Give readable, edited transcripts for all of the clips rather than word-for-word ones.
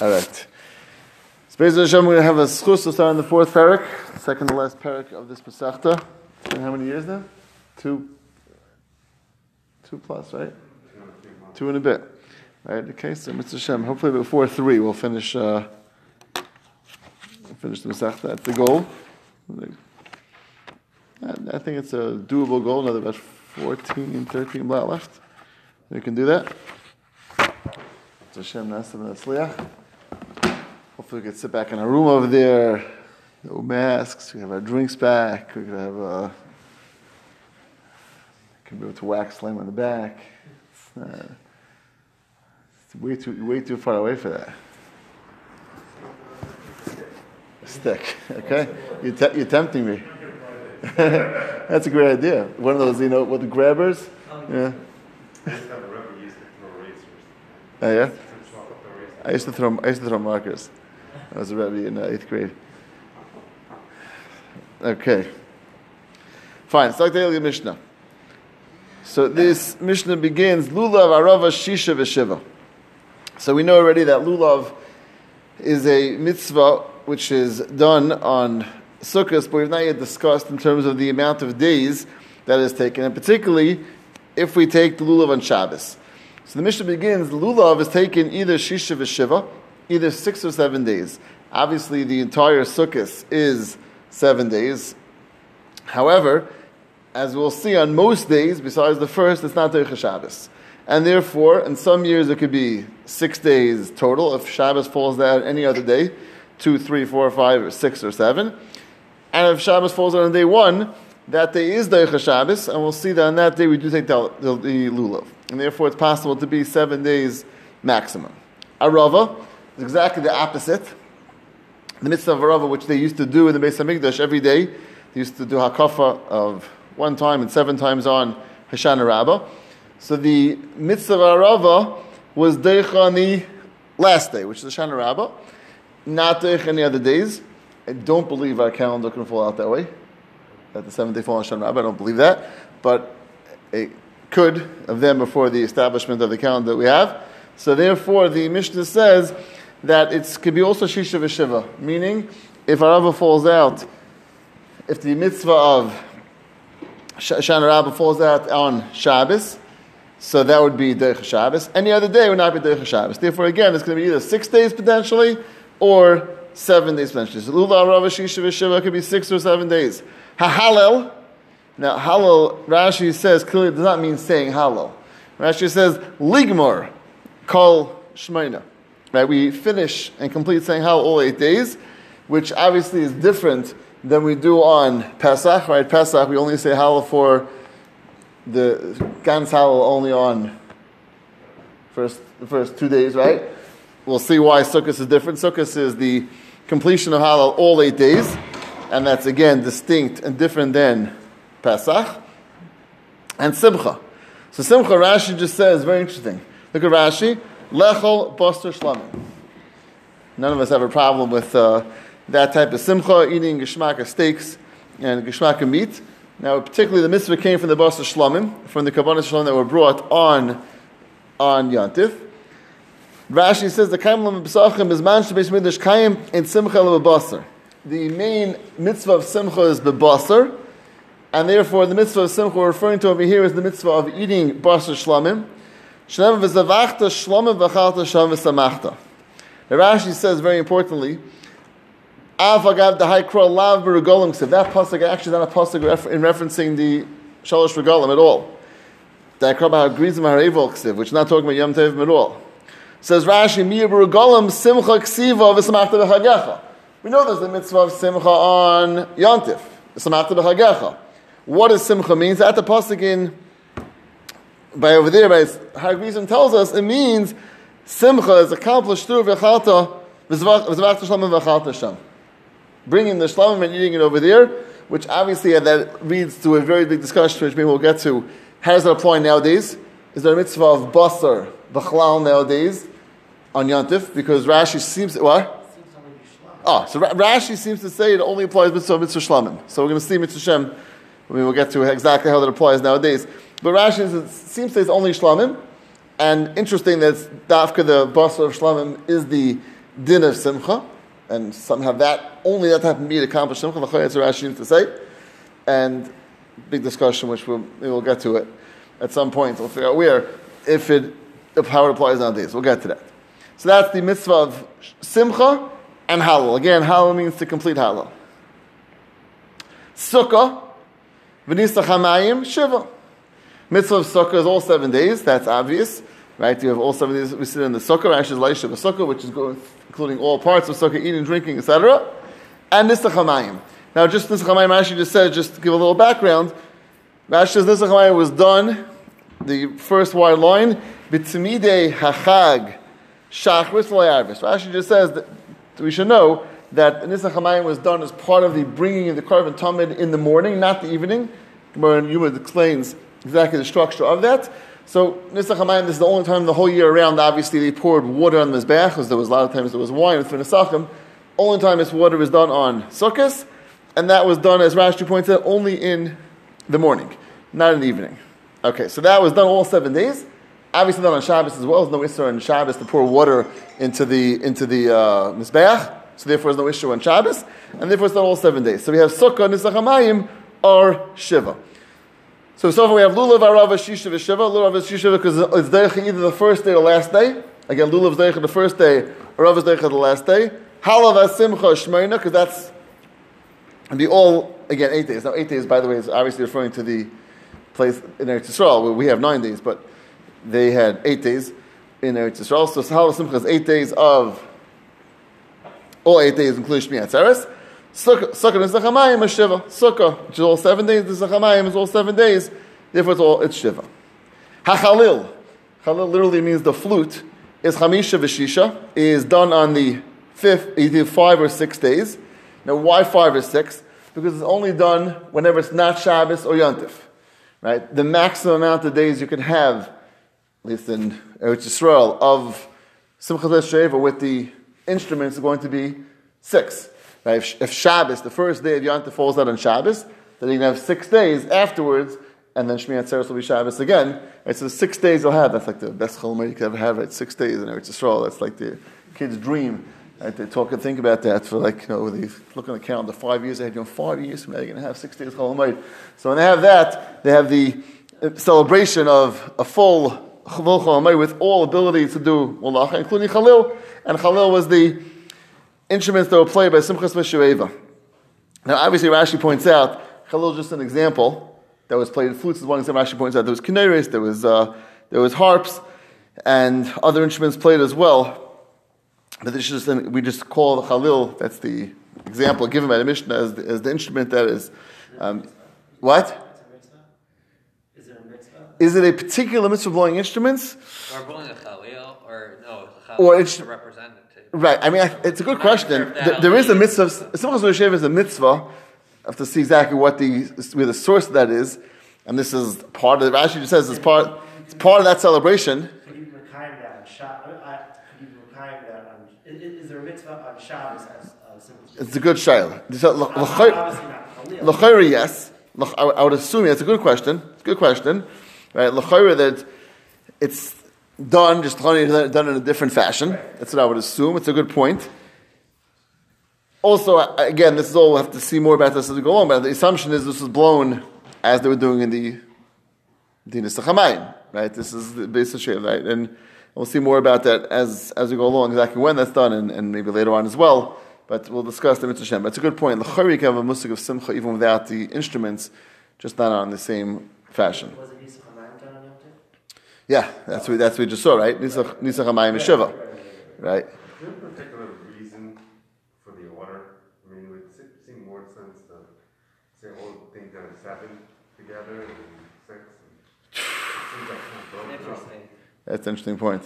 All right. So, Beis Hashem, we're going to have a schus to start on the fourth parak, second to last parak of this Pesachta. It's been how many years now? Two plus, right? Two and a bit. All right, okay, so Mr. Hashem, hopefully before 3 we'll finish the Misachta. That's the goal. I think it's a doable goal, another about 13 left. We can do that. Mr. Hashem, hopefully we can sit back in our room over there, no masks, we have our drinks back, we can have be able to wax slam on the back. It's way too far away for that. Stick. Okay, you're tempting me. That's a great idea. One of those, with the grabbers. Yeah. Yeah. I used to throw markers. I was a rebbe in 8th grade. Okay. Fine. Start the daily Mishnah. So this Mishnah begins, Lulav, Arava, Shisha, V'Shiva. So we know already that Lulav is a mitzvah which is done on Sukkos, but we've not yet discussed in terms of the amount of days that is taken, and particularly if we take the Lulav on Shabbos. So the Mishnah begins, Lulav is taken either Shisha, V'Shiva, either 6 or 7 days. Obviously the entire Sukkos is 7 days. However, as we'll see on most days, besides the first, it's not Derech Shabbos. And therefore, in some years it could be 6 days total, if Shabbos falls down any other day, 2, 3, 4, 5, or 6, or 7. And if Shabbos falls down on day 1, that day is Derech Shabbos, and we'll see that on that day we do take the Lulav. And therefore it's possible to be 7 days maximum. Arava is exactly the opposite. The mitzvah of Arava, which they used to do in the Beis HaMikdash every day, they used to do hakafa of 1 time and 7 times on Hoshana Rabbah. So the mitzvah of Arava was Deich on the last day, which is Hoshana Rabbah, not Deich any other days. I don't believe our calendar can fall out that way, that the 7th day fall on Hoshana Rabbah. I don't believe that, but it could have been before the establishment of the calendar that we have. So therefore, the Mishnah says that it could be also Shisha V'Shiva, meaning if Arava falls out, if the mitzvah of Hoshana Rabbah falls out on Shabbos, so that would be Derech Shabbos. Any other day would not be Derech Shabbos. Therefore, again, it's going to be either 6 days potentially or 7 days potentially. So Lulav, Rav, Shisha, V'Shiva could be 6 or 7 days. Hallel. Now, Hallel, Rashi says clearly does not mean saying Hallel. Rashi says Ligmor, Kol Shmeina. Right? We finish and complete saying Hallel all 8 days, which obviously is different than we do on Pesach, right? Pesach, we only say Hallel for the Gans Hallel only on the first 2 days, right? We'll see why Sukkos is different. Sukkos is the completion of Hallel all 8 days, and that's again distinct and different than Pesach. And Simcha. So Simcha, Rashi just says, very interesting. Look at Rashi, Lechol Boster Shlamim. None of us have a problem with that type of simcha, eating geshmaka steaks and geshmaka meat. Now, particularly the mitzvah came from the Boser Shlamim, from the Kabbalah Shlamim that were brought on Yantif. Rashi says the Kaimlam B'Sachim is mansh Beis Midrash Kaim and Simcha L'B'Boser. The main mitzvah of Simcha is B'Boser, and therefore the mitzvah of Simcha we're referring to over here is the mitzvah of eating Boser Shlamim. Shnev V'Zavachta Shlamim V'Chalta Shlam V'Samachta. Rashi says very importantly, that pasuk actually is not a pasuk in referencing the Shalosh Regalim at all. Which is not talking about Yom Tov at all. It says Rashi, we know there's the mitzvah of Simcha on Yom Tov. What does Simcha mean? So at the pasuk in by over there, by Hagrizim tells us it means Simcha is accomplished through V'chalta, bringing the shlamim and eating it over there, which obviously that leads to a very big discussion, which maybe we'll get to. How does that apply nowadays? Is there a mitzvah of basar, b'chalal nowadays, on Yantif? Because Rashi seems... What? So Rashi seems to say it only applies to mitzvah shlamim. So we're going to see mitzvah shem, we will get to exactly how that applies nowadays. But Rashi seems to say it's only shlamim, and interesting that it's dafka, the basar of shlamim, is the din of Simcha, and somehow that only that happened to be to accomplish Simcha. That's what Rashi needs to say, and big discussion which we'll get to it at some point. We'll figure out where, if how it applies nowadays. We'll get to that. So that's the mitzvah of Simcha and Hallel. Again, Hallel means to complete Hallel. Sukkah, Nisach HaMayim, Shiva. Mitzvah of Sukkah is all 7 days. That's obvious, right? You have all 7 days. We sit in the Sukkah, Rashi's Leishah of Sukkah, which is including all parts of Sukkah, eating, drinking, etc. And Nisach HaMayim. Now, just Nisach HaMayim, Rashi just said, just to give a little background, Rashi's Nisach HaMayim was done, the first wide line, B'tzimidei HaChag Shachris L'Yarvis. Rashi just says that we should know that Nisach HaMayim was done as part of the bringing of the Korban Tamid in the morning, not the evening. Gemara and Yuma explains exactly the structure of that. So Nisach HaMayim, this is the only time the whole year around, obviously they poured water on the Mizbech, because there was a lot of times there was wine for Nisachim. Only time this water was done on Sukkos, and that was done, as Rashi points out, only in the morning, not in the evening. Okay, so that was done all 7 days. Obviously done on Shabbos as well. There's no issue on Shabbos to pour water into the Mizbeach. So therefore there's no issue on Shabbos. And therefore it's done all 7 days. So we have Sukkah, Nisach HaMayim, or Shiva. So far we have Lulav, Arava, Shisha, V'Shiva. Lulav is Shisha because it's Deraisa either the first day or last day. Again, Lulav is Deraisa the first day, Arava is Deraisa the last day. Halav, Simcha, Shmeina, because that's the all, again, 8 days. Now 8 days, by the way, is obviously referring to the place in Eretz Yisrael, where we have 9 days, but they had 8 days in Eretz Yisrael. So Hallel Simcha is 8 days of, all 8 days, including Shmiyat Tzeres. Sukkah and Nisach HaMayim is Shiva. Sukkah, which is all 7 days, Nisach HaMayim is all 7 days, therefore it's Shiva. HaChalil, Chalil literally means the flute, is Chamisha V'Shisha, is done on the fifth, either 5 or 6 days. Now why 5 or 6? Because it's only done whenever it's not Shabbos or Yom Tov. Right? The maximum amount of days you can have, at least in Eretz Yisrael, of Simchas Sheva with the instruments is going to be 6. Right? If Shabbos, the first day of Yom Tov, falls out on Shabbos, then you can have 6 days afterwards, and then Shmiyat Tzeres will be Shabbos again. Right? So 6 days you'll have. That's like the best Chol Hamoed you could ever have. Right? 6 days in Eretz Yisrael. That's like the kid's dream. Right? They talk and think about that for like, they look on the calendar 5 years ahead. 5 years from now, you're going to have 6 days Chol Hamoed. So when they have that, they have the celebration of a full Chol Hamoed with all ability to do malacha, including Chalil. And Chalil was the instruments that were played by Simchas V'Shueva. Now, obviously, Rashi points out Chalil is just an example that was played. Flutes is one example. Rashi points out there was canaries, there was harps, and other instruments played as well. But this is just we just call the Chalil. That's the example given by the Mishnah as the instrument that is what. Is it a particular mitzvah blowing instruments? Or blowing a Chalil, or it's a representative. Right, I mean, it's a good question. There is a mitzvah, Simchas V'Shueva is a mitzvah. I have to see exactly where the source of that is. And this is part of, Rashi just says it's part of that celebration. Could you reclaim that on Shabbos? Is there a mitzvah on Shabbos as Simchas V'Shueva? It's a good shayla. L'chayri, yes. I would assume, it's a good question. Right, l'chayra that it's done, just done in a different fashion. That's what I would assume. It's a good point. Also, again, this is all, we'll have to see more about this as we go along, but the assumption is this was blown as they were doing in the Nisach HaMayim, right? This is the Beis HaMikdash, right? And we'll see more about that as we go along, exactly when that's done, and maybe later on as well, but we'll discuss the Mitzvah Shem. But it's a good point. L'chayra, you can have a musik of Simcha even without the instruments, just not on the same fashion. Yeah, that's what we just saw, right? Nisach HaMayim Shiva, right? Is there a particular reason for the order? I mean, it would seem more sense to say all the things that are seven together and six. And interesting. That's an interesting point.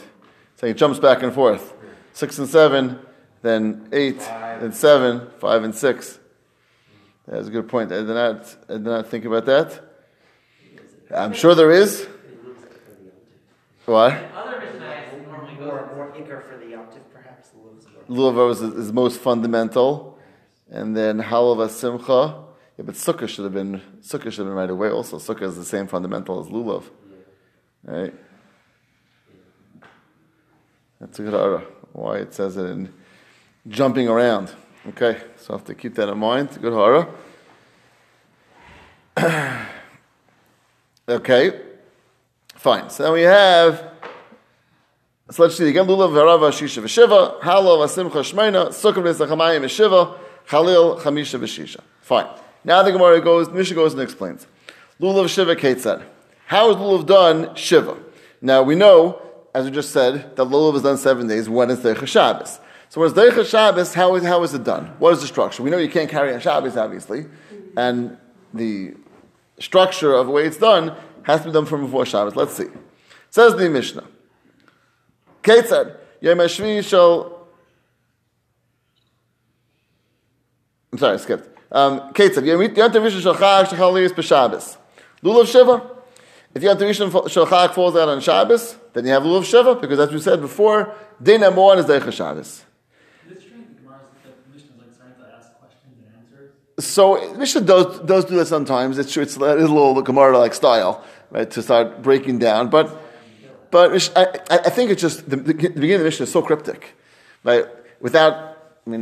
So it jumps back and forth. 6 and 7, then 8 and 7, 5 and 6. That's a good point. I did not think about that. I'm sure there is. What? Other Mishnahs normally go more eager for the Yom Tov, perhaps. Lulav is most fundamental, and then Hallel Simcha. Yeah, but Sukkah should have been right away. Also, Sukkah is the same fundamental as Lulav, right? That's a good order. Why it says it in jumping around. Okay, so I have to keep that in mind. Good hara. Okay, fine. So now we have. So let's see again. Lulav, Arava, Shisha, V'Shiva. Hallel, Simcha, Shmeina. Sukkah, Nisach HaMayim, V'Shiva. Chalil, Chamisha, V'Shisha. Fine. Now the Gemara goes. Mishnah goes and explains. Lulav, Shiva, Ketzad. How is Lulav done? Shiva. Now we know, as we just said, that Lulav is done 7 days when it's Deraisa Shabbos. So when it's Deraisa Shabbos, how is it done? What is the structure? We know you can't carry on Shabbos, obviously, and the structure of the way it's done has to be done from before Shabbos. Let's see. It says the Mishnah. Ketzad Yom Hashvi shall. I'm sorry, I skipped. Ketzad Yom Tov shall Chag Shachalius b'Shabbos. Lulav Shiva. If Yom Tov shall Chag falls out on Shabbos, then you have Lulav Shiva, because as we said before, day number one is Deraisa Shabbos. So Mishnah does do that sometimes. It's true. It's a little Gemara like style, right? To start breaking down, but I think it's just the beginning of the Mishnah is so cryptic, right? Without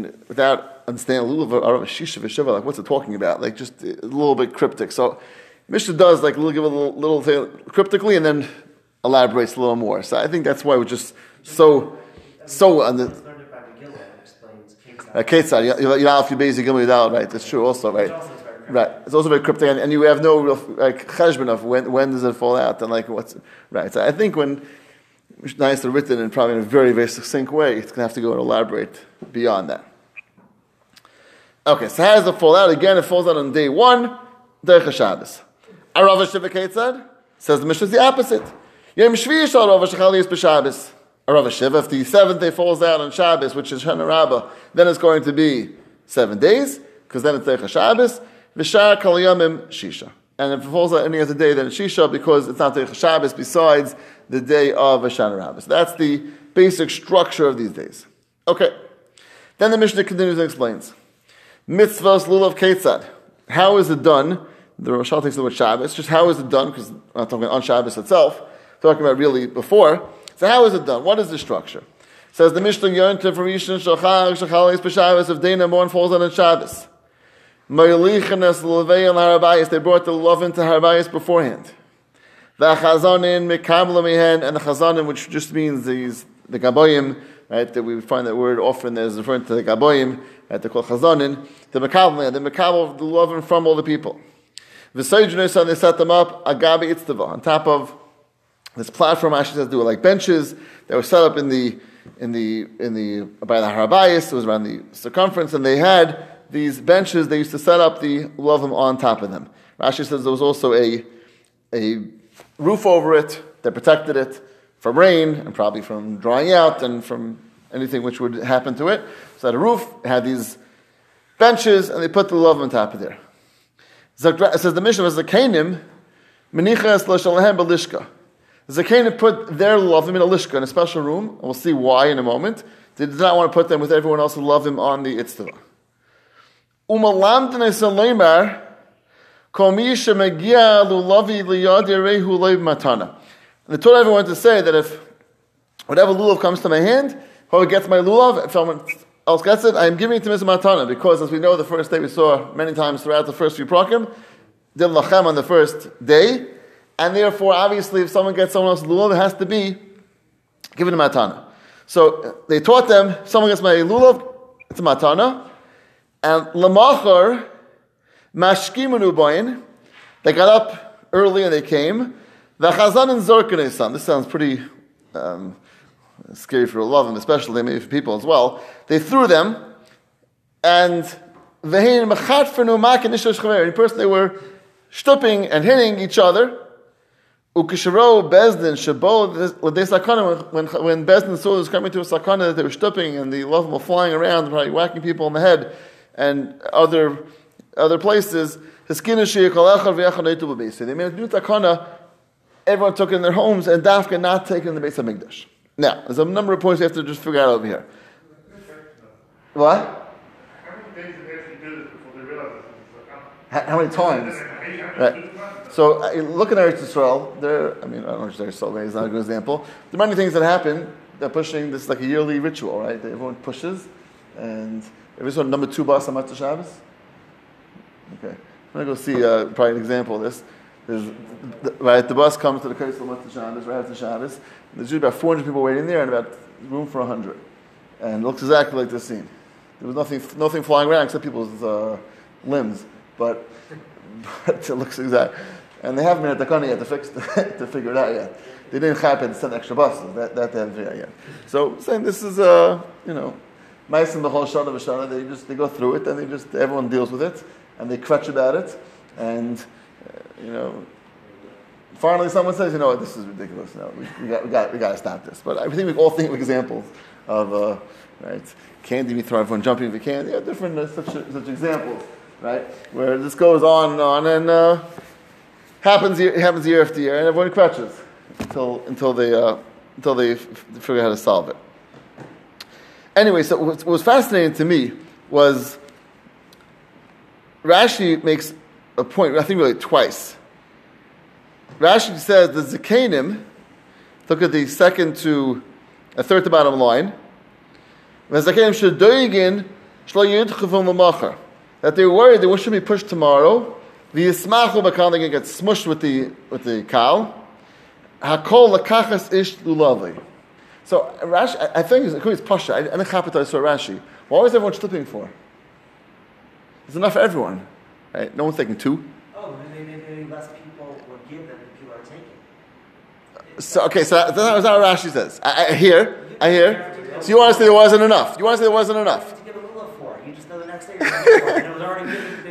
understanding a little of Shisha V'Shiva, like what's it talking about? Like just a little bit cryptic. So Mishnah does like give a little thing cryptically and then elaborates a little more. So I think that's why we're just so on the. Ketzad, you're right? That's true, also, right? Right. It's also very cryptic, and you have no real like cheshbon of when does it fall out, and like what's right. So I think when Mishnah is written in probably in a very very succinct way, it's gonna have to go and elaborate beyond that. Okay, so how does it fall out? Again, it falls out on day one, Deraisa Shabbos. Arava Shiva Ketzad says the Mishnah is the opposite. Yom Shvi'i Shal Arava Shachalius b'Shabbos. Arava Shiva, if the seventh day falls out on Shabbos, which is Hoshana Rabbah, then it's going to be 7 days, because then it's Deraisa Shabbos. V'shar kol yomim shisha. And if it falls out any other day, then it's shisha, because it's not Deraisa Shabbos, besides the day of Hoshana Rabbah. So that's the basic structure of these days. Okay. Then the Mishnah continues and explains. Mitzvahs lulav ketzad. How is it done? The Roshal takes the word Shabbos. Just how is it done, because I'm not talking on Shabbos itself. I'm talking about really before. So how is it done? What is the structure? It says the Mishnah Yom Tov Rishon Shachar Shachalis b'Shabbos. If day number one falls on Shabbos, Meilichanas l'Levei al Harabayis. They brought the love into Harabayis beforehand. The Chazanim Mekabla Mehen, and the Chazanim, which just means the Gaboyim, right? That we find that word often that is referring to the Gaboyim, right? They're called Chazanim. The Mekabla, the Mekabla, the love from all the people. The Sojourners, and they set them up Agabi Itztava on top of. This platform actually has to do with like benches that were set up in the by the Harabayis. It was around the circumference, and they had these benches. They used to set up the Lulav on top of them. Rashi says there was also a roof over it that protected it from rain and probably from drying out and from anything which would happen to it. So it had a roof, it had these benches, and they put the Lulav on top of there. It says the Mishnah was Zakenim Menichas Lashalahem Belishka. Zakenim put their lovim in a lishka, in a special room, and we'll see why in a moment. They did not want to put them with everyone else who loved him on the itztava. And the Torah everyone to say that if whatever lulav comes to my hand, whoever gets my lulav, if someone else gets it, I am giving it to him as a matana, because as we know, the first day we saw many times throughout the first few prakim, did lachem on the first day. And therefore, obviously, if someone gets someone else's lulav, it has to be given a matana. So they taught them, if someone gets my lulav, it's a matana. And lamachar, mashkimunu boyin, they got up early and they came. The Chazan and Zorkanesan, this sounds pretty scary for lulav, and especially maybe for people as well. They threw them, and vehein mechatfenu mak and ishosh chaver. In person, they were shtupping and hitting each other. Ukisharo Bezdin Shabol Sakana, when Bezdin saw was coming to a sakana that they were stooping and the love were flying around, probably whacking people on the head and other places. So they made a new sakana, everyone took it in their homes, and Dafka not taken in the Beis HaMikdash. Now, there's a number of points we have to just figure out over here. What? How many days did they have to do this before they realized this? How many times? Right. So look at Eretz Yisrael. I don't know if Eretz Yisrael is not a good example. There are many things that happen. They're pushing this like a yearly ritual, right? Everyone pushes, And everyone's on number 2 bus on Matzah Shabbos? Okay. I'm going to go see probably an example of this. The bus comes to the Kotel of Matzah Shabbos, right after Shabbos. And there's usually about 400 people waiting there and about room for 100. And it looks exactly like this scene. There was nothing flying around except people's limbs. But it looks exact. And they haven't been at the Kani yet to figure it out yet. They didn't happen to send extra buses. That they haven't figured out yet. So saying this is, mice in the whole shot of a shot, they go through it and everyone deals with it and they crutch about it. And, finally someone says, this is ridiculous. No, we got to stop this. But I think we all think of examples of, candy being thrown, everyone jumping into candy. Yeah, different such examples. Right, where this goes on and on, and happens year after year, and everyone crutches until they figure out how to solve it. Anyway, so what was fascinating to me was Rashi makes a point. I think really twice. Rashi says the Zakenim. Look at the second to a third to bottom line. The Zakenim should doigin shlo yidchuvum l'macher. That they were worried they shouldn't be pushed tomorrow. The yismachu b'kal, they get smushed with the cow. Hakol lakachas ish lulavi. So Rashi, I think it's pasha. I didn't happen to saw Rashi. Why was everyone slipping for? It's enough for everyone, right? No one's taking two. Oh, maybe less people were given than people are taking. So okay, so that's not what Rashi says. I hear. So you want to say there wasn't enough? You want to say there wasn't enough?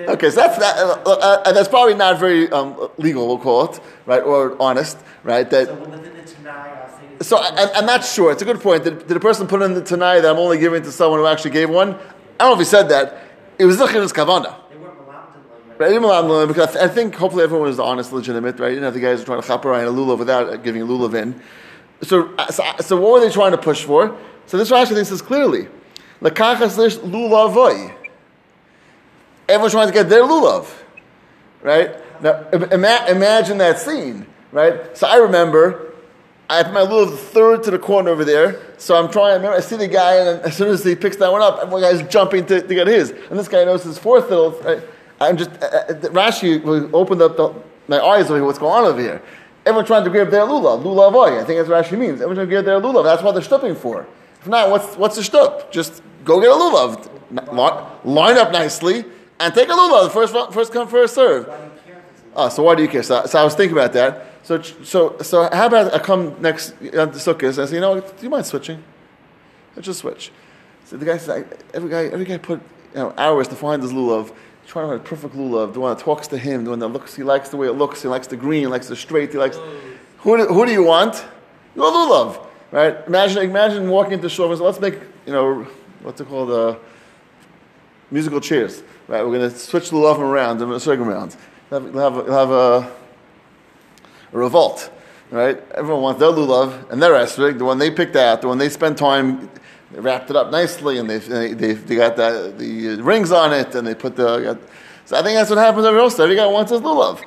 Okay, so that's probably not very legal, we'll call it, right, or honest, right? That. So within the Tanai, I'll say. So I'm not sure. It's a good point. Did a person put in the Tanai that I'm only giving to someone who actually gave one? I don't know if he said that. It was Zichir's Kavana. They weren't allowed to learn. Right, they weren't allowed to learn because I think hopefully everyone was honest, legitimate, right? You didn't have the guys who were trying to chapar and a lulav without giving a lulav in. So what were they trying to push for? So this Rashi thinks this clearly. L'kachas lish lulavoi. Everyone's trying to get their lulav, right? Now, imagine that scene, right? So I remember, I put my lulav third to the corner over there, so I'm trying, I see the guy, and as soon as he picks that one up, everyone guy's jumping to get his. And this guy knows his fourth little, right? I'm just, Rashi opened up my eyes over here, what's going on over here? Everyone's trying to grab their lulav, lulavoy, I think that's what Rashi means. Everyone's trying to grab their lulav, that's what they're shtupping for. If not, what's the shtup? Just go get a lulav, line up nicely, and take a lulav, first come, first serve. So why do you care? So I was thinking about that. So how about I come next to Sukkos? I say, do you mind switching? Let's just switch. So the guy says, every guy put hours to find his lulav, trying to find a perfect lulav, the one that talks to him, the one that looks, he likes the way it looks, he likes the green, he likes the straight, he likes. Who do you want? Your lulav, right? Imagine walking into shul and say, let's make musical chairs. Right, we're going to switch the lulav around in a circle round. We'll have a revolt. Right? Everyone wants their lulav and their esrig, the one they picked out, the one they spent time, they wrapped it up nicely, and they got the rings on it, and they put so I think that's what happens every also. Every guy wants his lulav.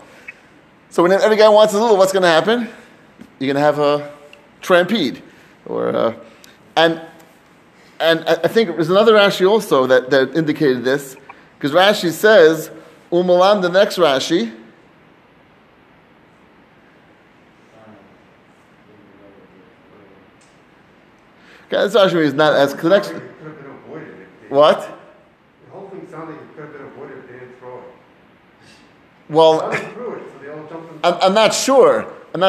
So when every guy wants his lulav, what's going to happen? You're going to have a trampede, and I think there's another Rashi also that indicated this. Because Rashi says, Umalam, the next Rashi. Okay, this Rashi is not as connected. It could have been avoided. What? The whole thing sounded like it could have been avoided if they didn't throw it. Well, I'm not sure. They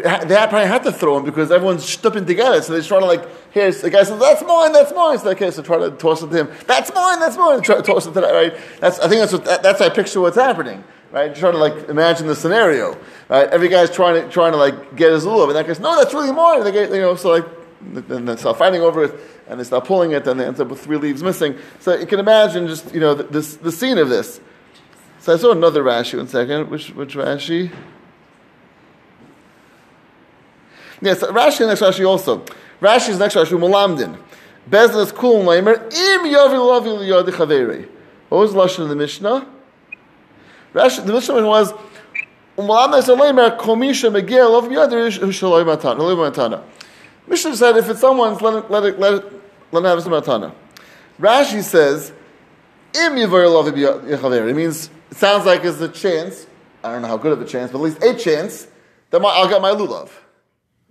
probably had to throw him because everyone's stupping together. So they're trying to here's the guy says, that's mine. So okay, so try to toss it to him. That's mine. Try to toss it to that, right? I think that's how I picture what's happening, right? Trying to imagine the scenario, right? Every guy's trying to get his lulav, and that guy says, no, that's really mine. And they get, then they start fighting over it, and they start pulling it, and they end up with 3 leaves missing. So you can imagine just, the scene of this. So I saw another Rashi, one second. Which Rashi? Yes, Rashi's next Rashi, Mulamdin. Bezlas Kulun Laimer, Im Yavilavi Lyadi Chaveri. What was the Lashon of the Mishnah? Rashi, the Mishnah was, Mulamdin Laimer, Komisha Megil, Love Yadirish, Hushaloi Matana. Mishnah said, if it's someone's, let him have some matana. Rashi says, it means, it sounds like it's a chance, I don't know how good of a chance, but at least a chance, that I'll get my lulav.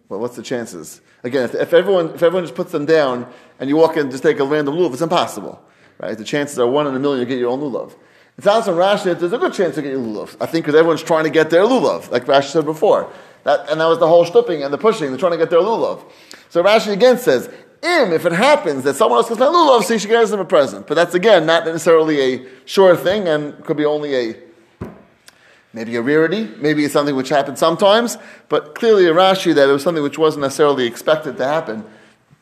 Well, what's the chances? Again, if everyone just puts them down, and you walk in and just take a random lulav, it's impossible. Right? The chances are 1 in a million you get your own lulav. It sounds from Rashi that there's a good chance to get your lulav. I think because everyone's trying to get their lulav, like Rashi said before. That was the whole shtipping and the pushing, they're trying to get their lulav. So Rashi again says, if it happens that someone else gets my lulav, so you should get them a present. But that's again not necessarily a sure thing, and could be only maybe a rarity, maybe it's something which happens sometimes, but clearly a Rashi that it was something which wasn't necessarily expected to happen,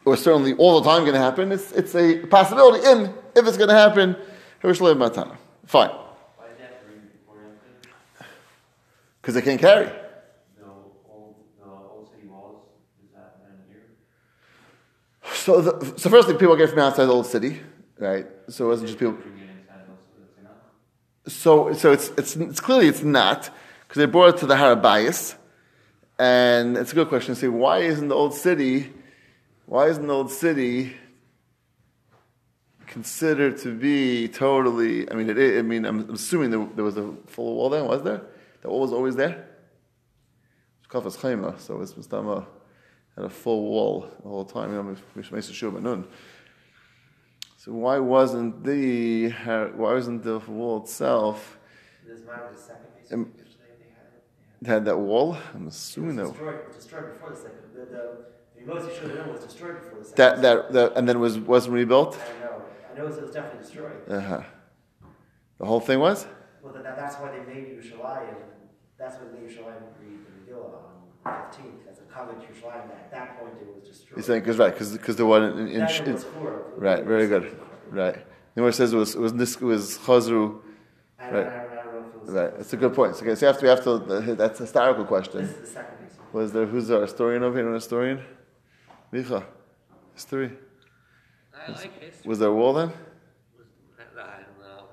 or certainly all the time going to happen. It's a possibility, and if it's going to happen, Hirshlev Matana. Fine. Why did they have to bring it before after? Because they can't carry. The old city walls, is that in here? So firstly, people get from outside the old city, right? So it wasn't just people. So it's clearly it's not, because they brought it to the Harabayas, and it's a good question to see why isn't the old city considered to be totally? I'm assuming there was a full wall then, was there? That wall was always there. Kafas Chaima, so it's Mustama had a full wall the whole time. So why wasn't the wall itself? Doesn't matter the second piece of picture they had that wall. I'm assuming that destroyed before the second. The most you should have known was destroyed before the second. That and then wasn't rebuilt. I know it was definitely destroyed. The whole thing was. Well, that's why they made Yerushalayim. That's what Yerushalayim agreed to deal on the 15th. At that point, it was destroyed. He's saying, because there wasn't an inch. Right, very good. Right. Nowhere says it was Chazru. Right. It's a good point. Okay, so you have to that's a historical question. This is the second piece. Was there, who's our historian over here? An historian? Micha. History. I like history. Was there a wall then? I don't know.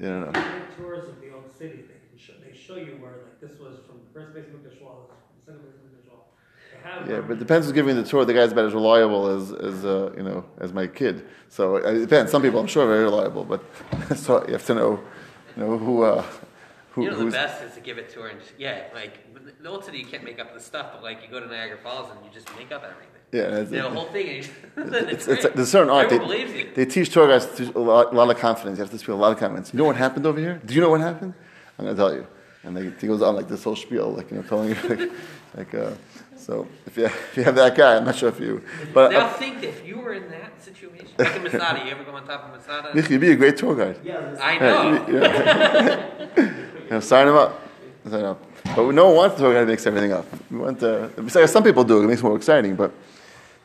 You don't know. Tours of the old city, they show you where, like, this was from the first base of the wall, the second base of the wall. Yeah, but it depends who's giving the tour. The guy's about as reliable as my kid. So it depends. Some people, I'm sure, are very reliable, but so you have to know who. The best is to give it to her and just, the old city you can't make up the stuff, but like you go to Niagara Falls and you just make up everything. Yeah, the whole thing. It's a certain art. They teach tour guys to a lot of confidence. You have to speak a lot of confidence. You know what happened over here? Do you know what happened? I'm going to tell you. And he goes on like this whole spiel, telling you so if you have that guy, I'm not sure if you. But now think if you were in that situation. Like in Masada, you ever go on top of Masada? Nick, you'd be a great tour guide. Yeah, I know. Sign him up. But no one wants the tour guide to mix everything up. We want some people do. It makes it more exciting, but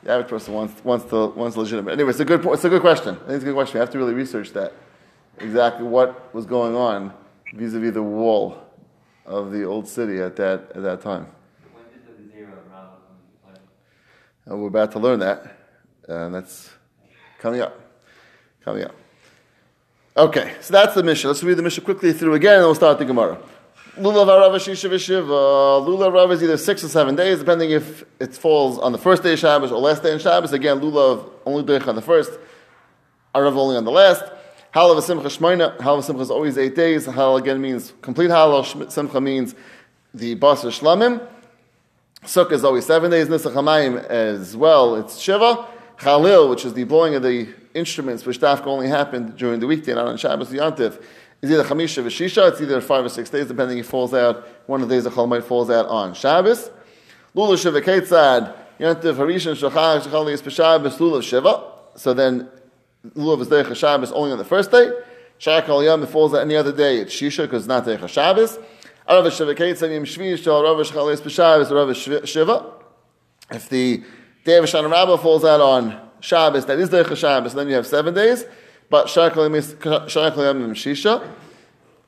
the average person wants legitimate. Anyway, it's a good question. I think it's a good question. We have to really research that exactly what was going on vis-a-vis the wall of the old city at that time. And we're about to learn that, and that's coming up. Okay, so that's the Mishnah. Let's read the Mishnah quickly through again, and we'll start the Gemara. Lulav Arava Shisha V'Shiva. Lulav Arava is either 6 or 7 days, depending if it falls on the first day of Shabbos or last day in Shabbos. Again, Lulav only doich on the first, Arava only on the last. Hallel Simcha Shmaina. Hallel Simcha is always 8 days. Hallel again means complete Hallel. Simcha means the bus of Shlamim. Sukkah is always 7 days. Nisach HaMayim as well. It's Shiva. Chalil, which is the blowing of the instruments, which dafka only happened during the weekday, not on Shabbos Yom Tov, is either Chamisha V'Shisha. It's either 5 or 6 days, depending if it falls out. One of the days of Chol Hamoed falls out on Shabbos. Lulav Shiva Ketzad. Yom Tov Harishon Shachar Shachal Yis B'Shabbos Lulav Shiva. So then Lulav is Derech HaShabbos only on the first day. Shachar Kol Yom, it falls out any other day. It's Shisha because it's not Derech HaShabbos. If the day of Hoshana Rabbah falls out on Shabbos, that is Deraisa Shabbos, then you have 7 days. But Shachar Kol Yom is Shisha.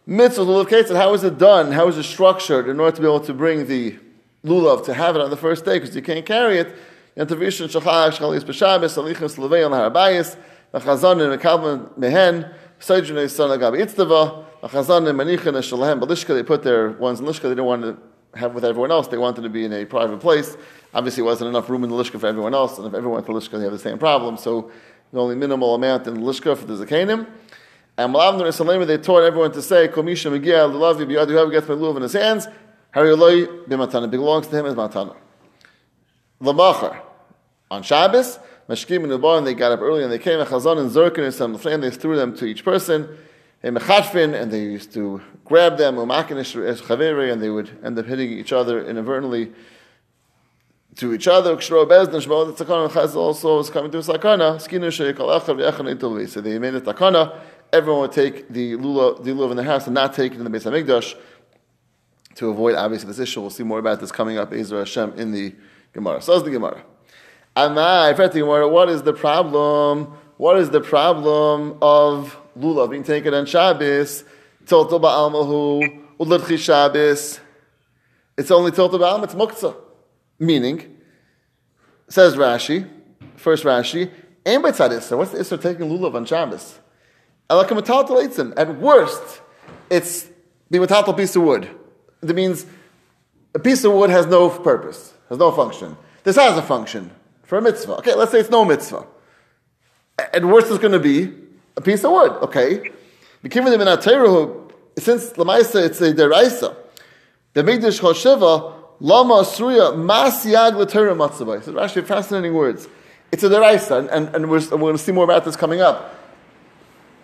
Mitzvah Lulav Ketzad, how is it done? How is it structured in order to be able to bring the Lulav, to have it on the first day, because you can't carry it? And Tavishon Shachar Shachal Yis B'Shabbos, Alichim Slavei on Harabayis, the Chazan and the Kalman Mehen, Seijunei Son Agab Itzdava. They put their ones in Lishka. They didn't want to have with everyone else. They wanted to be in a private place. Obviously, it wasn't enough room in the Lishka for everyone else, and if everyone went to Lishka, they have the same problem. So the only minimal amount in Lishka for the Zakenim. And they taught everyone to say, Komisha Megillah, Lulav, Yibiyad, whoever gets my Lulav in his hands, Harioloi, Bimatana, belongs to him as Matana. Lamachar, on Shabbos, Mashkim and Ubar, and they got up early and they came, and Chazan and Zerkin and some friend, they threw them to each person, and Mechatfin, and they used to grab them, and they would end up hitting each other inadvertently to each other. Chazal also was coming to a sakana. So they made a takana. Everyone would take the lulav in the house and not take it in the Beis HaMikdash to avoid, obviously, this issue. We'll see more about this coming up, Ezra Hashem, in the Gemara. So that's the Gemara. Amai, what is the problem? What is the problem of lulav being taken on Shabbos? Tilto ba'almahu, ulidchi Shabbos. It's only tilto ba'alm, it's muktzah. Meaning, says Rashi, first Rashi, and what's the Isser taking lulav on Shabbos? At worst, it's the matatal piece of wood. That means a piece of wood has no purpose, has no function. This has a function for a mitzvah. Okay, let's say it's no mitzvah. At worst, it's going to be a piece of wood. Okay, since lamaisa it's a deraisa, the Megiddush Chosheva. Lama Suya Masyag Latera Matsavai. So actually fascinating words. It's a deraisa, and we're going to see more about this coming up.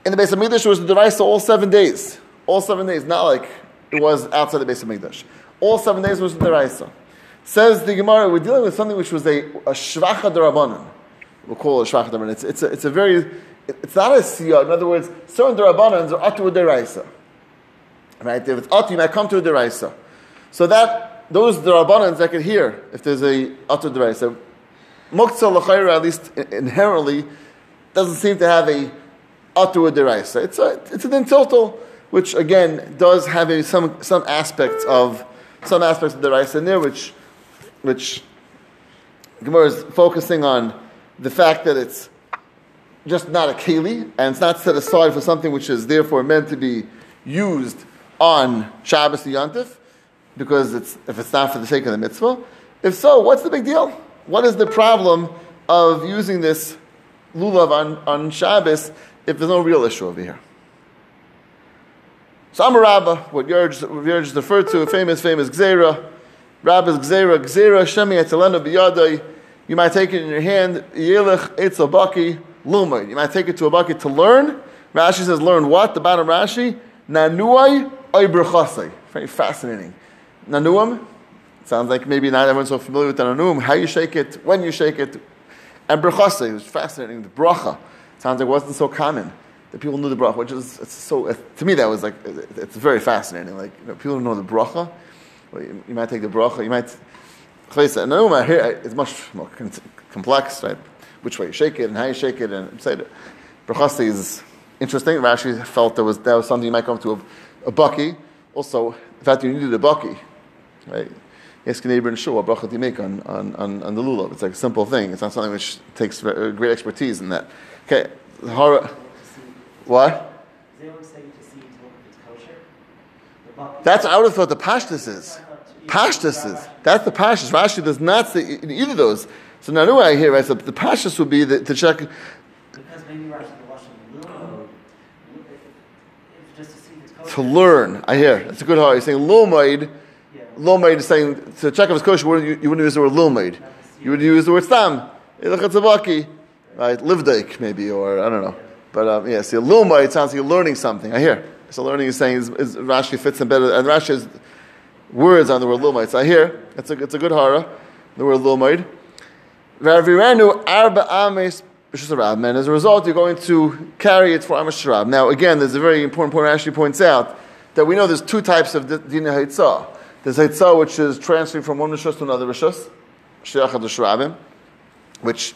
In the Beis HaMikdash, it was a deraisa all 7 days. All 7 days, not like it was outside the Beis HaMikdash. All 7 days was a deraisa. Says the Gemara, we're dealing with something which was a shvacha derabbanan. We'll call it a shvacha derabbanan. It's not a siyah. In other words, certain derabbanans are atu deraisa. Right? If it's atu, you might come to a deraisa. So that. Those derabbanans I could hear if there's a utter deraisa. So, muktzah l'chayra, at least inherently, doesn't seem to have a utter deraisa. So it's an intiltal, which again does have some aspects of deraisa in there, which Gemara is focusing on the fact that it's just not a keli and it's not set aside for something which is therefore meant to be used on Shabbos or Yom Tov. Because if it's not for the sake of the mitzvah, if so, what's the big deal? What is the problem of using this lulav on Shabbos if there's no real issue over here? So I'm a Rabbah, what Yerj is referred to, a famous Gzeirah. Rabbah's Gzeirah, Shemi Etzalenu B'yadai. You might take it in your hand, Yelech Etzel Baki Lumay. You might take it to a bucket to learn. Rashi says, learn what? The bottom Rashi, Nanuai Oibrachasai. Very fascinating. Nanuim, sounds like maybe not everyone's so familiar with the nanuim, how you shake it, when you shake it. And brachasa, it was fascinating, the bracha, sounds like it wasn't so common that people knew the bracha, which is, to me that was like, it's very fascinating, like, you know, people don't know the bracha, well, you might take the bracha, you might, nanuim, here it's much more complex, right, which way you shake it, and how you shake it, and say that brachasa is interesting. Rashi felt that was something you might come to a baki, also, the fact you needed a baki. Right? Ask your neighbor in shul, what bracha do you make on the lulav? It's like a simple thing. It's not something which takes great expertise in that. Okay, what? Does anyone say you just see if it's kosher? That's I would have thought the pashtus is. Pashtus is. That's the pashtus. Rashi does not say either of those. So now do I hear right? So the pashtus would be to check. Because maybe Rashi the washing the lulav. If just to see if it's kosher. To learn, I hear. That's a good heart. You're saying lomaid. Lomaid is saying, to check if it's kosher, you wouldn't use the word lomaid. You would use the word stam, ilchatzavaki, right? Livdaik, maybe, or I don't know. But see, lomaid sounds like you're learning something. I hear. So learning is saying, is Rashi fits in better. And Rashi's words on the word lomaid. So I hear. It's a good hara, the word lomaid. And as a result, you're going to carry it for Amishirab. Now, again, there's a very important point Rashi points out that we know there's two types of Dina Haitzah. There's Haitzah, which is transferring from one Rishus to another Rishus, Sheyachad Rishurabim, which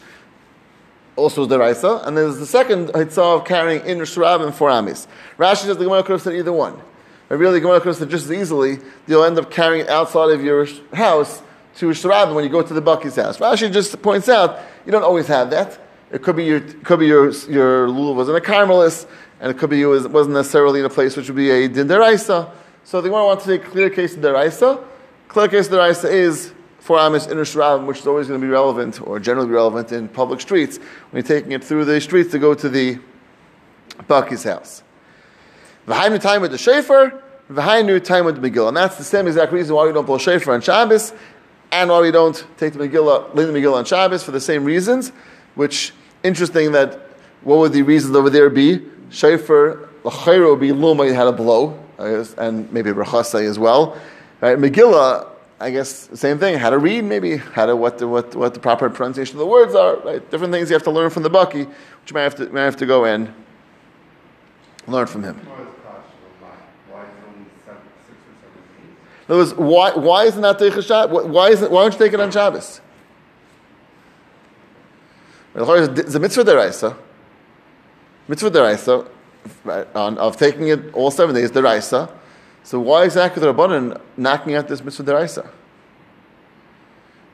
also is Deraisa. And there's the second Haitzah of carrying in Rishurabim for Amis. Rashi says the Gemara could have said either one. And really, the Gemara could have said just as easily, you'll end up carrying it outside of your house to Rishurabim when you go to the Baki's house. Rashi just points out, you don't always have that. It could be your lulav wasn't a carmelis, and it could be it wasn't necessarily in a place which would be a din Deraisa. So the Gemara wants to take clear case of deraisa. Clear case of deraisa is 4 amas in Rishurab, which is always going to be relevant, or generally relevant, in public streets, when you're taking it through the streets to go to the Baki's house. V'hainu time with the shofar, v'hainu time with the Megillah. And that's the same exact reason why we don't blow shofar on Shabbos, and why we don't take the Megillah, lay the Megillah on Shabbos, for the same reasons, which, interesting that, what would the reasons over there be? Shofar, l'chayro be luma, you had a blow, I guess, and maybe rachasai as well. Right? Megillah, I guess, same thing, how to read maybe, how to, what the proper pronunciation of the words are, right? Different things you have to learn from the Baki, which you might have to go and learn from him. In other words, why isn't that Teicha Shabbos? Why don't you take it on Shabbos? It's a mitzvah Deraisa. Mitzvah Deraisa, of taking it all 7 days, Deraisa. So why exactly the Rabbanan knocking out this mitzvah Deraisa?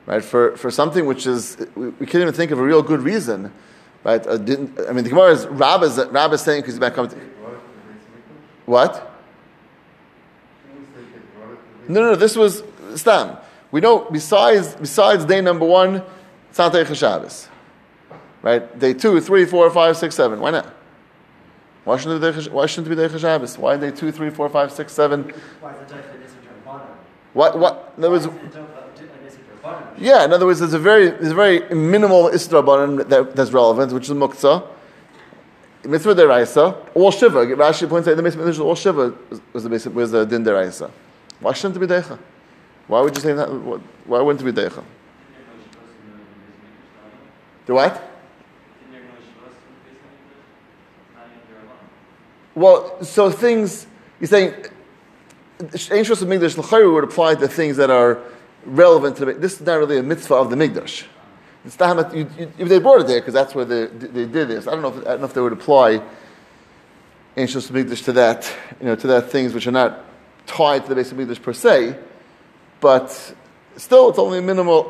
Right, for something which is, we can't even think of a real good reason. Right? The Gemara is, Rabbah is saying, because he's back coming to... What? No, this was Stam. We know, besides day number 1, it's not Teicha Shabbos. Right? Day 2, 3, 4, 5, 6, 7. Why not? Why shouldn't it be Teicha Shabbos? Why day 2, 3, 4, 5, 6, 7? Why is it Teicha Nisach HaMayim? What? In other words, yeah, in other words, there's a very minimal Isra Rabbanan that's relevant, which is Muktzah. Mitzvah Deraisa, all Shiva. Rashi points out the Mitzvah Deraisa, all Shiva was the Din Deraisa. Why shouldn't it be Deicha? Why would you say that? Why wouldn't it be Deicha? The what? Well, so things, you're saying, ancient Shabbos of Mikdash, l'chayru would apply to things that are relevant to the Mikdash. This is not really a mitzvah of the Mikdash. It's not, if they brought it there, because that's where they did this. I don't know if they would apply ancient Shabbos of Mikdash to that, to that things which are not tied to the Beis HaMikdash per se, but still, it's only a minimal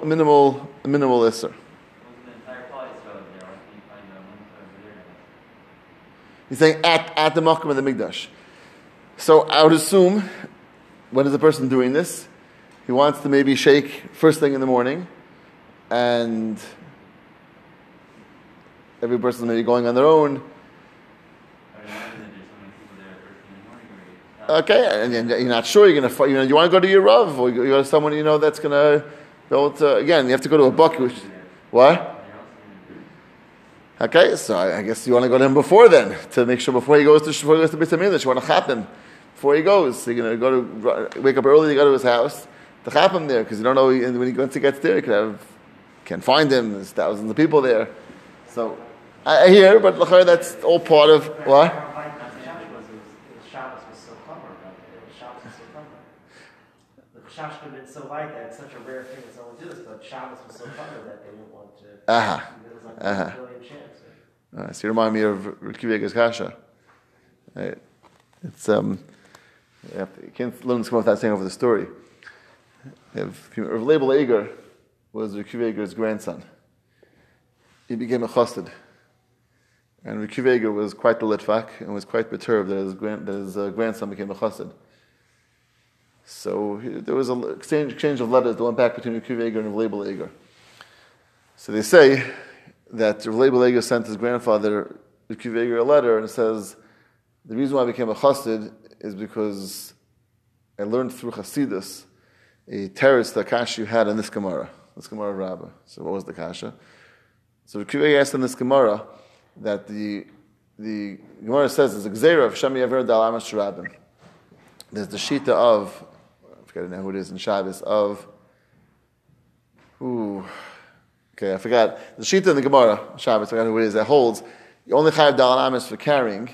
isser. He's saying at the Makom of the Mikdash. So I would assume, when is a person doing this? He wants to maybe shake first thing in the morning, and every person maybe going on their own. Okay, and you're not sure you're gonna. You want to go to your Rav, or you go to someone that's gonna. Again, you have to go to a buck. What? Okay, so I guess you want to go to him before then to make sure before he goes to Beis HaMikdash, you want to chap him before he goes. So you're gonna wake up early to go to his house to chap him there, because you don't know once he gets there, you can't find him. There's thousands of people there. So I hear, but that's all part of what. Shabbos could have been so light that it's such a rare thing that someone would do this, but Shabbos was so covered that they didn't want to. There was like a million chance. Right? All right, so you remind me of Akiva Eiger's Kasha. Right. It's, you can't learn this without saying over the story. Rabbi Eiger was Akiva Eiger's grandson. He became a chassid. And Akiva Eiger was quite the litvak and was quite perturbed that his grandson became a chassid. So there was an exchange of letters that went back between Akiva Eiger and Rav Leibel Eiger. So they say that Rav Leibel Eiger sent his grandfather, Akiva Eiger, a letter, and it says, the reason why I became a chassid is because I learned through Hasidus a teretz, the kasha you had in this Gemara of Rabbah. So what was the kasha? So Akiva Eiger asked in this Gemara that the Gemara says, it's a Gzeirah of Shami Yaver Dal Amas Shirabim. There's the shita of... I forget who it is in Shabbos, of... Ooh... Okay, I forgot. The Shita in the Gemara, Shabbos, I forgot who it is, that holds, you only have Dalat Amis for carrying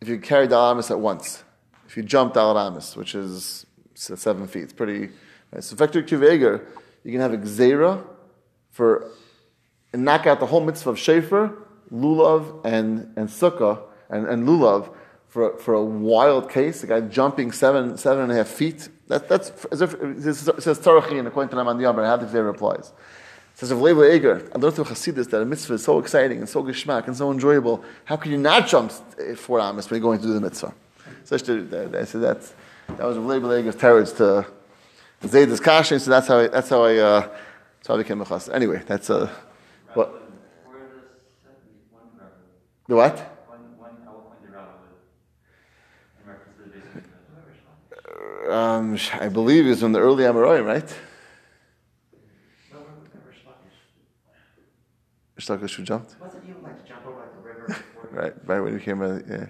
if you carry Dalat Amis at once. If you jump Dalat Amis, which is 7 feet. It's pretty... Right? So Vector Akiva Eiger, you can have a Gzeirah for... and knock out the whole mitzvah of Shofar, Lulav, and Sukkah, and Lulav, for a wild case, a guy jumping 7.5 feet. That's as if it says Tarachi and according to Naman Yamar, how the Gzeirah applies. It says of Rav Leibel Eiger, I learned through Hasidus that a mitzvah is so exciting and so geshmak and so enjoyable. How can you not jump 4 amas when you're going to do the mitzvah? So that was Rav Leibel Eiger's terrors to Zayd is Kashin, so that's how I became a Chassid. Anyway, that's what. Where does one Rabbah? The what? I believe is in the early Amoraim, right? Shlokish who jumped? Wasn't he like jump over like the river before? right when he came out, yeah.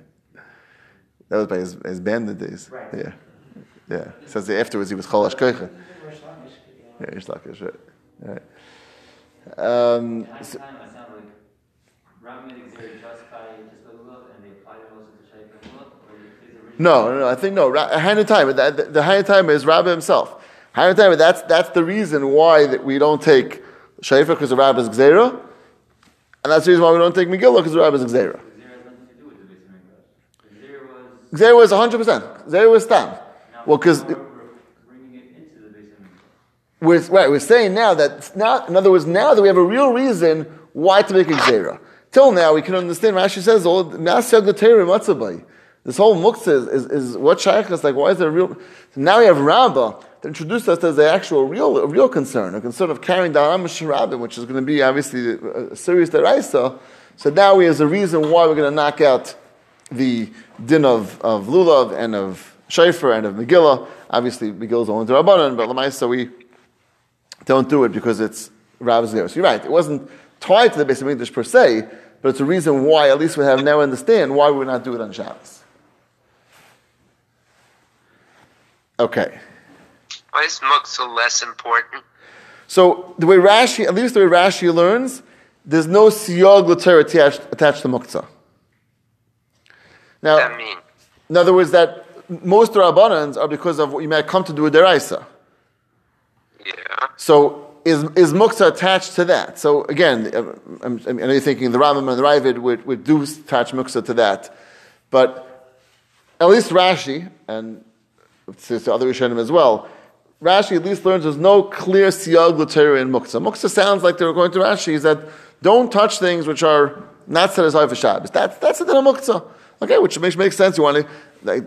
That was by his bandit days. Right. Yeah. Yeah. Says that afterwards he was Chol Hashkoicha. Yeah, Shlokish, right. So, time I sound like Rami and Gzeirah just by Lulav and they applied it also to Shaykh and Lulav? No, I think no. Hanatayim, the Hanatayim is Rabbah himself. Hanatayim, that's the reason why that we don't take Shofar because the Rabbah is Gzeirah, and that's the reason why we don't take Megillah because the Rabbah is Gzeirah. Gzeirah was 100%. Gzeirah was Stam. Well, because we're saying now, in other words, now that we have a real reason why to make a Gzeirah. Till now, we can understand. Rashi says, "All Masiyag the Torah Matzabai." This whole Muktzah is what Shaykh is like, why is there a real... So now we have Rabbah that introduced us as the actual real concern, a concern of carrying down Rishurab, which is going to be obviously a serious Deraisa. So now we have a reason why we're going to knock out the din of Lulav and of Shofar and of Megillah. Obviously Megillah's only Derabbanan, but Lamaisa we don't do it because it's Rabbah's there. So you're right, it wasn't tied to the Beis HaMikdash per se, but it's a reason why at least we have now understand why we would not do it on Shabbos. Okay. Why is Muktzah less important? So the way Rashi, at least the way Rashi learns, there's no siyog l'Torah attached to Muktzah. Now, what does that mean? In other words, that most Derabbanans are because of what you might come to do with Deraisa. Yeah. So is Muktzah attached to that? So again, I know you're thinking the Rambam and the Ravid would do attach Muktzah to that, but at least Rashi and to other Rishonim as well, Rashi at least learns there's no clear siyag l'Torah in Muktzah. Muktzah sounds like they're going to Rashi, is that don't touch things which are not set aside for Shabbos. That's the din of Muktzah. Okay, which makes sense. You want to, like,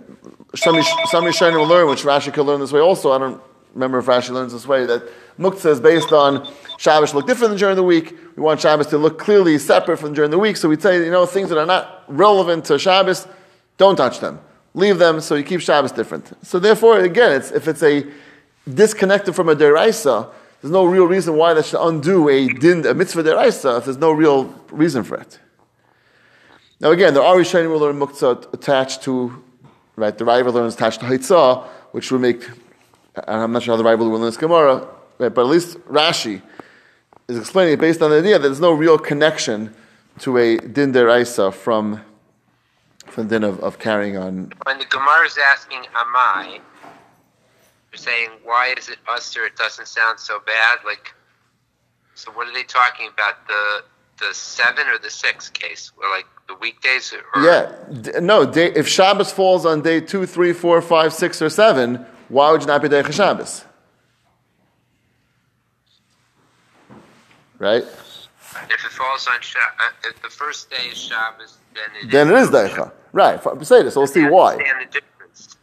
some Rishonim will learn, which Rashi could learn this way also. I don't remember if Rashi learns this way, that Muktzah is based on Shabbos look different than during the week. We want Shabbos to look clearly separate from during the week, so we'd say, things that are not relevant to Shabbos, don't touch them. Leave them, so you keep Shabbos different. So therefore, again, if it's a disconnected from a deraisa, there's no real reason why that should undo a mitzvah deraisa if there's no real reason for it. Now again, there are Rishonim who learn Muktzah attached to, right, the Ravid learns attached to Haitzah, which would make, and I'm not sure how the Ravid will learn this Gemara, right, but at least Rashi is explaining it based on the idea that there's no real connection to a din deraisa from the din of carrying on. When the Gemara is asking, Amai, they're saying, why is it usher? It doesn't sound so bad. Like, so what are they talking about? The 7 or the 6 case? Or like the weekdays? Or yeah. If Shabbos falls on day 2, 3, 4, 5, 6, or 7, why would you not be day Shabbos? Right? If it falls on if the first day is Shabbos, then it is Deicha. Right. Say this, so we'll see why.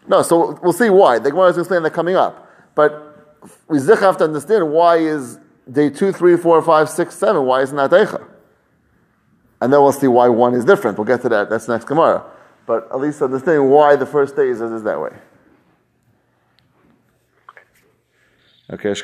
No, so we'll see why. The Gemara is explaining that coming up. But we have to understand why is day 2, 3, 4, 5, 6, 7, why is it not Deicha? And then we'll see why one is different. We'll get to that. That's next Gemara. But at least understanding why the first day is that way. Okay,